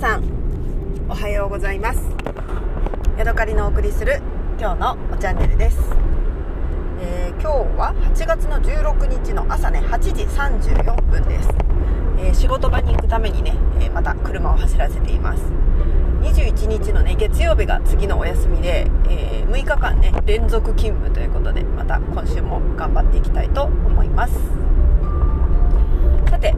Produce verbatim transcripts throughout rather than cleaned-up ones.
さん、おはようございます。ヤドカリのお送りする今日のおチャンネルです。えー、今日ははちがつのじゅうろくにちの朝ねはちじさんじゅうよんぷんです。えー、仕事場に行くためにね、えー、また車を走らせています。にじゅういちにちのね月曜日が次のお休みで、えー、むいかかんね連続勤務ということで、また今週も頑張っていきたいと思います。さて、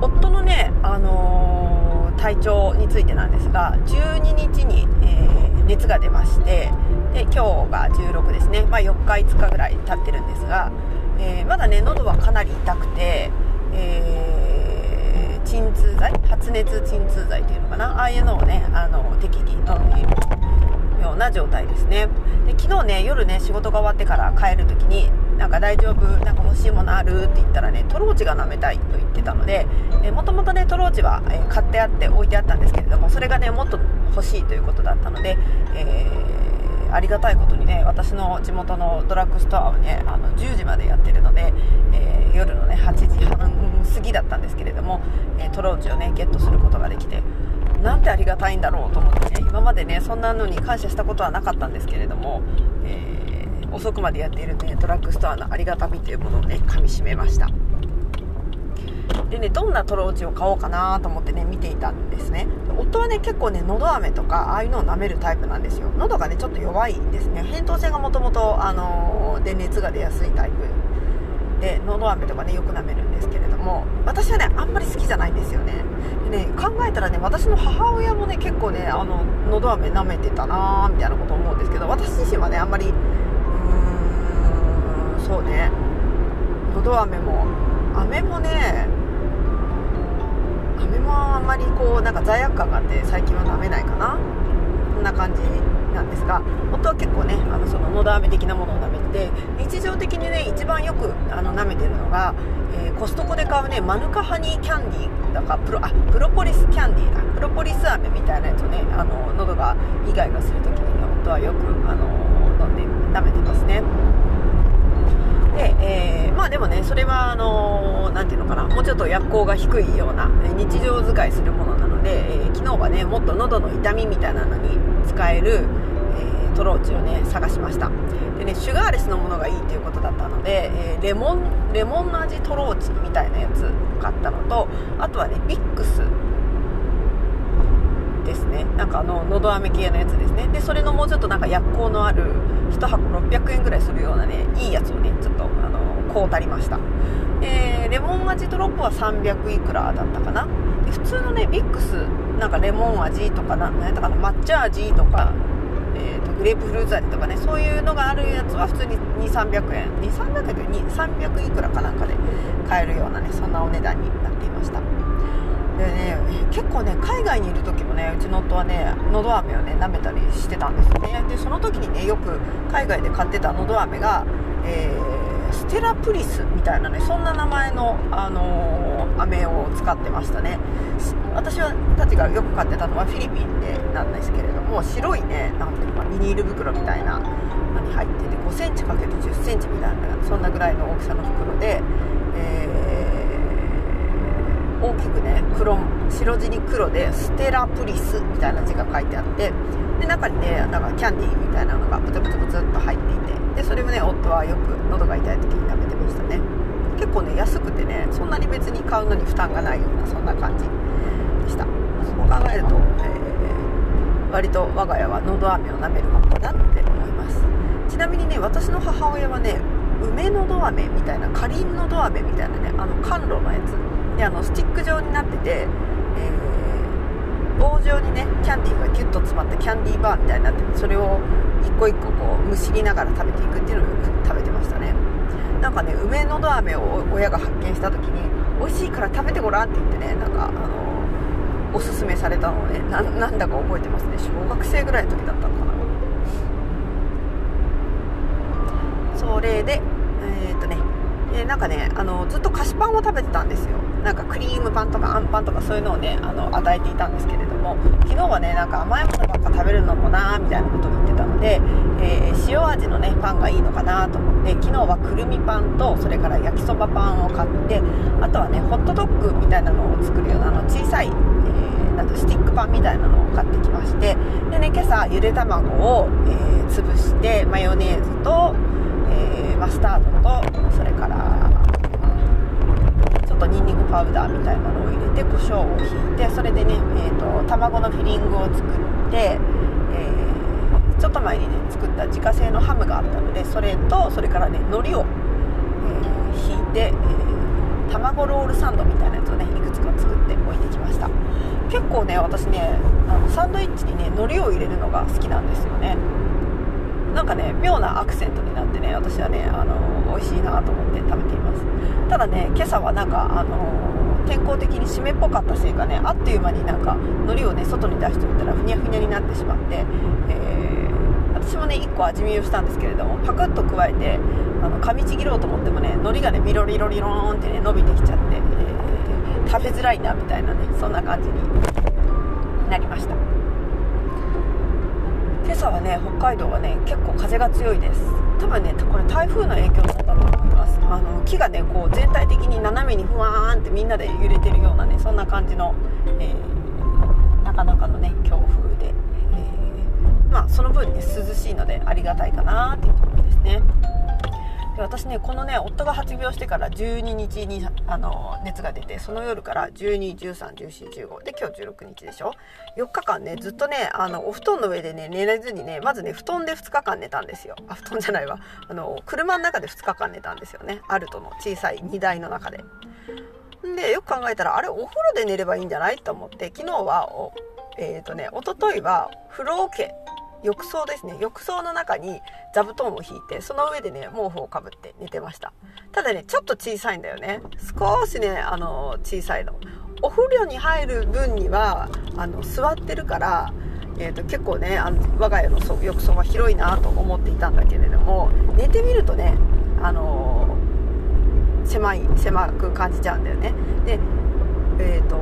夫のね、あのー、体調についてなんですが、じゅうににちに、えー、熱が出まして、で今日がじゅうろくですね、まあ、よっかいつかぐらい経ってるんですが、えー、まだね喉はかなり痛くて、えー、鎮痛剤、発熱鎮痛剤というのかな、ああいうのをね、あの適宜飲んでいるような状態ですね。で昨日ね夜ね仕事が終わってから帰る時に、なんか大丈夫、なんか欲しいものあるって言ったらね、トローチが舐めたいと言ってたので、もともとねトローチは買ってあって置いてあったんですけれども、それがねもっと欲しいということだったので、えー、ありがたいことにね私の地元のドラッグストアをねあのじゅうじまでやってるので、えー、夜のねはちじはん過ぎだったんですけれども、トローチをねゲットすることができて、なんてありがたいんだろうと思ってね、今までねそんなのに感謝したことはなかったんですけれども、えー遅くまでやっている、ね、ドラッグストアのありがたみというものをねかみしめました。でね、どんなトローチを買おうかなと思ってね見ていたんですね。夫はね結構ねのど飴とかああいうのを舐めるタイプなんですよ。喉がねちょっと弱いんですね。扁桃腺がもともとあのー、で熱が出やすいタイプで、のど飴とかねよく舐めるんですけれども、私はねあんまり好きじゃないんですよね。でね考えたらね、私の母親もね結構ねあののど飴舐めてたなーみたいなこと思うんですけど、私自身はねあんまりそうね、のど飴も飴もね飴もあんまりこうなんか罪悪感があって最近は舐めないかな、こんな感じなんですが、夫は結構ねあのそののど飴的なものを舐めて、日常的にね一番よくあの舐めてるのが、えー、コストコで買うねマヌカハニーキャンディーだかプロあプロポリスキャンディーだプロポリス飴みたいなやつをねあの喉がイガイガする時にね夫はよくあの飲んで舐めてますね。で、えー、まあでもねそれはあのー、なんていうのかな、もうちょっと薬効が低いような日常使いするものなので、えー、昨日はねもっと喉の痛みみたいなのに使える、えー、トローチをね探しました。でねシュガーレスのものがいいということだったので、えー、レモンレモンの味トローチみたいなやつ買ったのと、あとはねビックスですね、なんかあののど飴系のやつですね。でそれのもうちょっとなんか薬効のあるいちはころっぴゃくえんぐらいするようなねいいやつをねちょっとあの買うたりました。えー、レモン味ドロップはさんびゃくいくらだったかな。で普通のねビックスなんかレモン味とかなんやったかな、抹茶味とか、えー、とグレープフルーツ味とかね、そういうのがあるやつは普通ににせんさんびゃくえんにせんさんびゃくえんでさんびゃくいくらかなんかで買えるようなねそんなお値段になっていました。でね、結構ね海外にいる時もねうちの夫はねのど飴をね舐めたりしてたんですよね。でその時にねよく海外で買ってたのど飴が、えー、ステラプリスみたいなねそんな名前の、あのー、飴を使ってましたね。私はたちがよく買ってたのはフィリピンでなんですけれども、白いねなんていうかビニール袋みたいなのに入ってて ごセンチかけるじゅっセンチみたいなそんなぐらいの大きさの袋で、えー大きくね黒白地に黒でステラプリスみたいな字が書いてあって、で中にねなんかキャンディーみたいなのがプツプツプツっと入っていて、でそれもね夫はよく喉が痛い時に食べてましたね。結構ね安くてねそんなに別に買うのに負担がないようなそんな感じでした。そう考えると、えー、割と我が家はのど飴を舐めるものだって思います。ちなみにね私の母親はね梅のど飴みたいなかりんのど飴みたいなねあの甘露のやつで、あのスティック状になってて、えー、棒状にねキャンディーがギュッと詰まったキャンディーバーみたいになってて、それを一個一個こうむしりながら食べていくっていうのをよく食べてましたね。なんかね梅のど飴を親が発見した時に美味しいから食べてごらんって言ってねなんかあのおすすめされたのをね な, なんだか覚えてますね。小学生ぐらいの時だったのかな。それでえー、っとねえー、なんかねあのずっと菓子パンを食べてたんですよ。なんかクリームパンとかあんパンとかそういうのをねあの与えていたんですけれども、昨日はねなんか甘いものばっか食べるのもなーみたいなことを言ってたので、えー、塩味のねパンがいいのかなと思って、昨日はくるみパンとそれから焼きそばパンを買って、あとはねホットドッグみたいなのを作るようなあの小さい、えーだとスティックパンみたいなのを買ってきまして、でね、今朝ゆで卵を、えー、潰してマヨネーズと、えー、マスタードと、それからちょっとニンニクパウダーみたいなのを入れて胡椒をひいて、それでね、えーと、卵のフィリングを作って、えー、ちょっと前にね作った自家製のハムがあったので、それとそれからね海苔を、えー、ひいて、えー卵ロールサンドみたいなやつをねいくつか作って置いてきました。結構ね私ねあのサンドイッチにね海苔を入れるのが好きなんですよね。なんかね妙なアクセントになってね、私はねあの美味しいなと思って食べています。ただね今朝はなんかあの天候的に湿っぽかったせいかね、あっという間になんか海苔をね外に出してみたらふにゃふにゃになってしまって、えー、私もねいっこ味見をしたんですけれども、パクッと加えてあの噛みちぎろうと思ってもね海苔がねビロリロリローンってね伸びてきちゃって、えー、食べづらいなみたいなね、そんな感じになりました。今朝はね北海道はね結構風が強いです。多分ねこれ台風の影響だったと思います。あの木がねこう全体的に斜めにふわーんってみんなで揺れてるようなね、そんな感じの、えー、なかなかのね強風で、えー、まあその分ね涼しいのでありがたいかなっていうところですね。私ねこのね夫が発病してからじゅうににちにあの熱が出て、その夜からじゅうに、じゅうさん、じゅうよん、じゅうごで今日じゅうろくにちでしょ。よっかかんねずっとねあのお布団の上でね寝れずにね、まずね布団でふつかかん寝たんですよ。あ布団じゃないわあの車の中でふつかかん寝たんですよね、アルトの小さい荷台の中で。でよく考えたらあれお風呂で寝ればいいんじゃないと思って、昨日はおえっとねおとといは風呂桶浴槽ですね、浴槽の中に座布団を引いて、その上でね毛布をかぶって寝てました。ただねちょっと小さいんだよね、少しねあの小さいの。お風呂に入る分にはあの座ってるから、えー、と結構ねあの我が家の浴槽は広いなと思っていたんだけれども、寝てみるとねあの狭い狭く感じちゃうんだよね。でえーと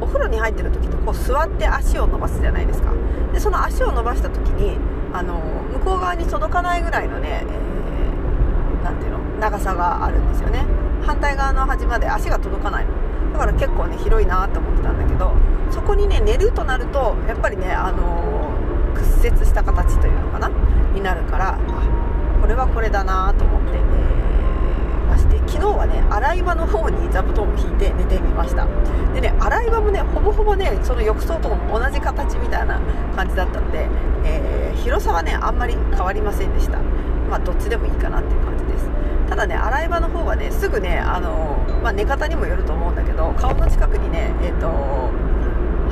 お風呂に入ってる時ってこう座って足を伸ばすじゃないですか。でその足を伸ばした時にあの向こう側に届かないぐらいのね、えー、なんていうの長さがあるんですよね。反対側の端まで足が届かないのだから結構ね広いなと思ってたんだけど、そこにね寝るとなるとやっぱりね、あのー、屈折した形というのかなになるから、あこれはこれだなと思って、えー、まして昨日はね洗い場の方に座布団を引いて寝てみました。でね洗い場もねほぼほぼねその浴槽とも同じ形みたいな感じだったので、えー、広さはねあんまり変わりませんでした。まあどっちでもいいかなっていう感じです。ただね洗い場の方はねすぐねあの、まあ、寝方にもよると思うんだけど、顔の近くにねえっと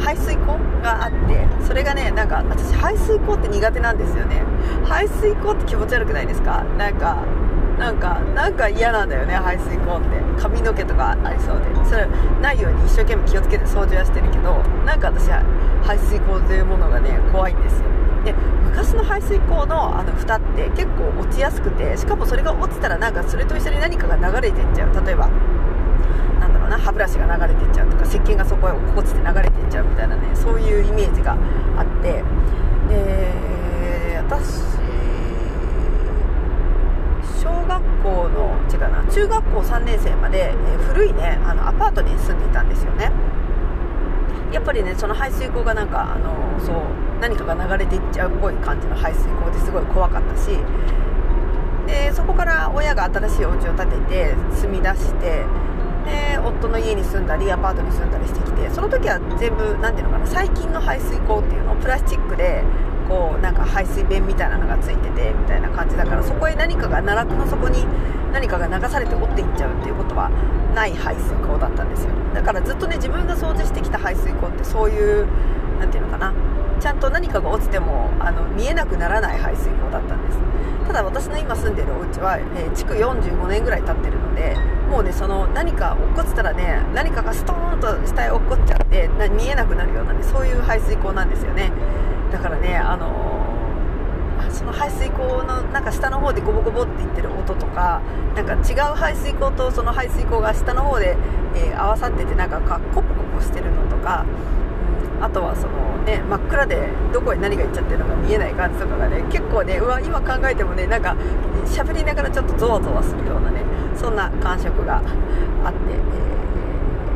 排水溝があって、それがねなんか私排水溝って苦手なんですよね。排水溝って気持ち悪くないですか。なんかなんかなんか嫌なんだよね排水溝って。髪の毛とかありそうで、それないように一生懸命気をつけて掃除はしてるけど、なんか私は排水溝というものがね怖いんですよ。で昔の排水溝のあの蓋って結構落ちやすくて、しかもそれが落ちたらなんかそれと一緒に何かが流れていっちゃう。例えばなんだろうな、歯ブラシが流れていっちゃうとか、石鹸がそこへ落ちて流れていっちゃうみたいなね、そういうイメージがあって、で私小学校の違うな中学校さんねんせいまで、えー、古いねあのアパートに住んでいたんですよね。やっぱりねその排水溝がなんかあのそう何かが流れていっちゃうっぽい感じの排水溝ですごい怖かったし、でそこから親が新しいお家を建てて住み出して、で夫の家に住んだりアパートに住んだりしてきて、その時は全部なんていうのかな、最近の排水溝っていうのをプラスチックでこうなんか排水弁みたいなのがついててみたいな感じだから、そこへ何かが、奈落の底に何かが流されて折っていっちゃうっていうことはない排水溝だったんですよ。だからずっとね自分が掃除してきた排水溝ってそういうなんていうのかな、ちゃんと何かが落ちてもあの見えなくならない排水溝だったんです。ただ私の今住んでるお家は、えー、築よんじゅうごねんぐらい経ってるので、もうねその何か落っこちたらね何かがストーンと下へ落っこっちゃってな見えなくなるようなね、そういう排水溝なんですよね。だからね、あのー、その排水溝のなんか下の方でゴボゴボっていってる音とか、なんか違う排水溝とその排水溝が下の方で、えー、合わさっててなんかコポコポしてるのとか、あとはその、ね、真っ暗でどこへ何が行っちゃってるのか見えない感じとかがね、結構ねうわ今考えてもねなんか喋りながらちょっとゾワゾワするようなね、そんな感触があって、えー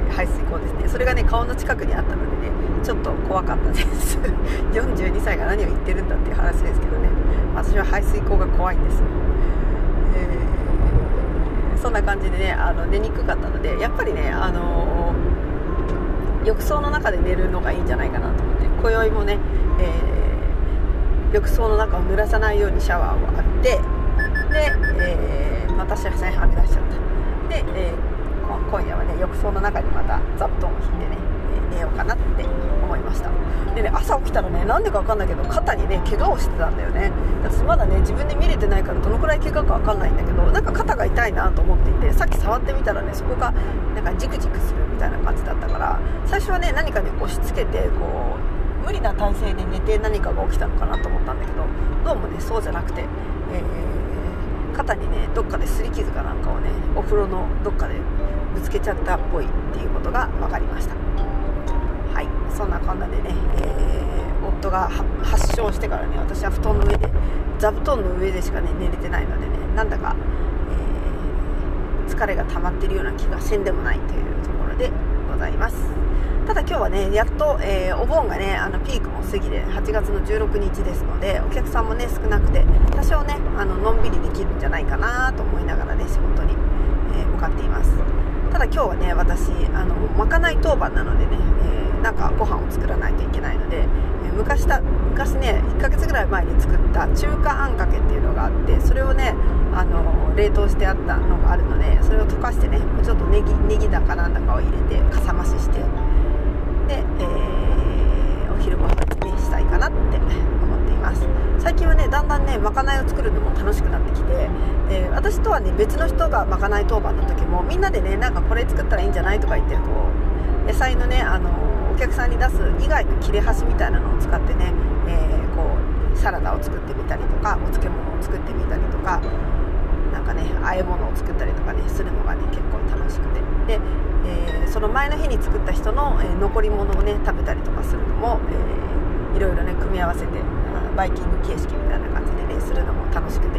排水溝ですね。それがね、香顔の近くにあったのでね、ちょっと怖かったですよんじゅうにさいが何を言ってるんだっていう話ですけどね、私は排水口が怖いんです。えー、そんな感じでね、あの寝にくかったので、やっぱりね、あのー、浴槽の中で寝るのがいいんじゃないかなと思って、今宵もね、えー、浴槽の中を濡らさないようにシャワーを浴びて、で、えー、また車線はみ出しちゃった。で、えー今夜はね、浴槽の中にまた座布団を引いてね、寝ようかなって思いました。でね、朝起きたらね、なんでか分かんないけど肩にね、怪我をしてたんだよね。私まだね、自分で見れてないからどのくらい怪我か分かんないんだけど、なんか肩が痛いなと思っていて、さっき触ってみたらね、そこがなんかジクジクするみたいな感じだったから、最初はね、何かに押し付けてこう無理な体勢で寝て何かが起きたのかなと思ったんだけど、どうもね、そうじゃなくて、えー、肩にね、どっかで擦り傷かなんかをね、お風呂のどっかでぶつけちゃったっぽいっていうことが分かりました。はい、そんなこんなでね、えー、夫が発症してからね、私は布団の上で、座布団の上でしかね、寝れてないのでね、なんだか、えー、疲れが溜まってるような気がせんでもないというところでございます。ただ今日はね、やっと、えー、お盆がね、あのピークも過ぎではちがつのじゅうろくにちですので、お客さんもね、少なくて、多少ね、あの、のんびりできるんじゃないかなと思いながらね、仕事に、えー、向かっています。ただ今日はね、私あのまかない当番なのでね、えー、なんかご飯を作らないといけないので、えー、昔だ昔ねいっかげつぐらい前に作った中華あんかけっていうのがあって、それをね、あの冷凍してあったのがあるので、それを溶かしてね、ちょっとネギネギだかなんだかを入れてかさ増しして、で、えー、お昼ご飯にしたいかなって思っています。最近はね、だんだんね、まかないを作るのも楽しくなってきて、えー、私とはね、別の人がまかない当番の時もみんなでね、なんかこれ作ったらいいんじゃないとか言って、こう野菜のね、あのお客さんに出す以外の切れ端みたいなのを使ってね、えー、こうサラダを作ってみたりとか、お漬物を作ってみたりとか、なんかね、和え物を作ったりとかね、するのがね、結構楽しくて、で、えー、その前の日に作った人の、えー、残り物をね、食べたりとかするのも、えーいろいろね、組み合わせてバイキング形式みたいな感じでね、するのも楽しくて、え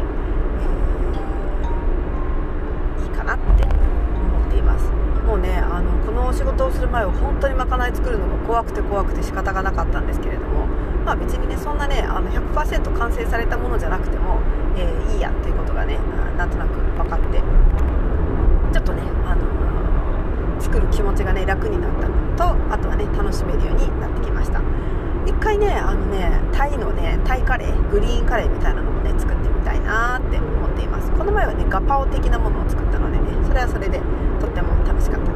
ー、いいかなって思っています。もうね、あのこのお仕事をする前は本当にまかない作るのが怖くて怖くて仕方がなかったんですけれども、まあ別にね、そんなね、あの ひゃくパーセント 完成されたものじゃなくても、えー、いいやっていうことがね、なんとなく分かって、ちょっとね、あの作る気持ちがね、楽になったのと、あとはね、楽しめるようになってきました。一回ね、あのね、タイのね、タイカレー、グリーンカレーみたいなのもね、作ってみたいなーって思っています。この前はね、ガパオ的なものを作ったのでね、それはそれでとっても楽しかった